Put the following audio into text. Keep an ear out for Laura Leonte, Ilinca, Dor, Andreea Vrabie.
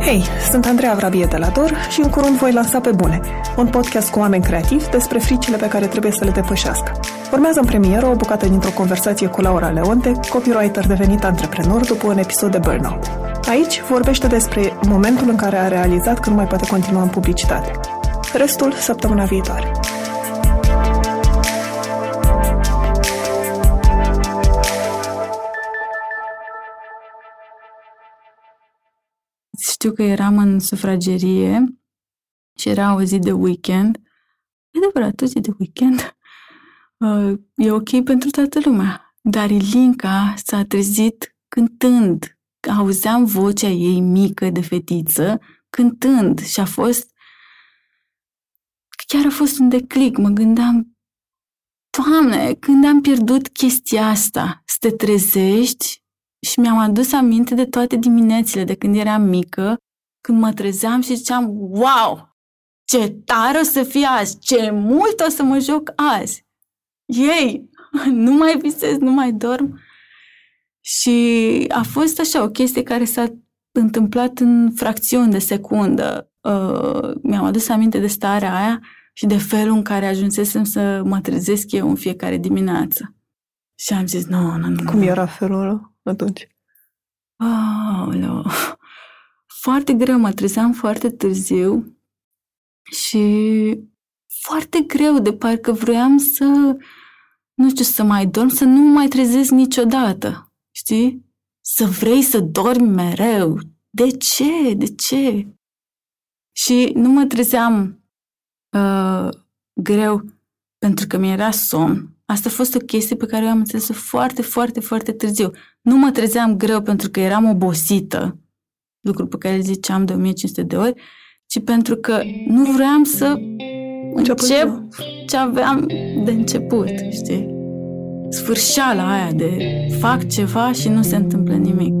Hei, sunt Andreea Vrabie de la Dor și în curând voi lansa Pe Bune, un podcast cu oameni creativi despre fricile pe care trebuie să le depășească. Urmează în premieră o bucată dintr-o conversație cu Laura Leonte, copywriter devenit antreprenor după un episod de burnout. Aici vorbește despre momentul în care a realizat că nu mai poate continua în publicitate. Restul săptămâna viitoare. Știu că eram în sufragerie și era o zi de weekend. E adevărat, o zi de weekend. E ok pentru toată lumea. Dar Ilinca s-a trezit cântând. Auzeam vocea ei mică de fetiță cântând și a fost un declic. Mă gândeam, Doamne, când am pierdut chestia asta, să te trezești. Și mi-am adus aminte de toate diminețile de când eram mică, când mă trezeam și ziceam, wow, ce tare o să fie azi, ce mult o să mă joc azi. Ei, nu mai visez, nu mai dorm. Și a fost așa o chestie care s-a întâmplat în fracțiuni de secundă. Mi-am adus aminte de starea aia și de felul în care ajunsesem să mă trezesc eu în fiecare dimineață. Și am zis, nu. Cum era felul ăla atunci? Aoleu. Foarte greu, mă trezeam foarte târziu și foarte greu, de parcă vroiam să, nu știu, să mai dorm, să nu mai trezesc niciodată, știi? Să vrei să dormi mereu. De ce? Și nu mă trezeam greu pentru că mi-era somn. Asta a fost o chestie pe care eu am înțeles-o foarte, foarte, foarte târziu. Nu mă trezeam greu pentru că eram obosită, lucru pe care îl ziceam de 1500 de ori, ci pentru că nu vreau să încep ce aveam de început, știi? Sfârșeala aia de fac ceva și nu se întâmplă nimic.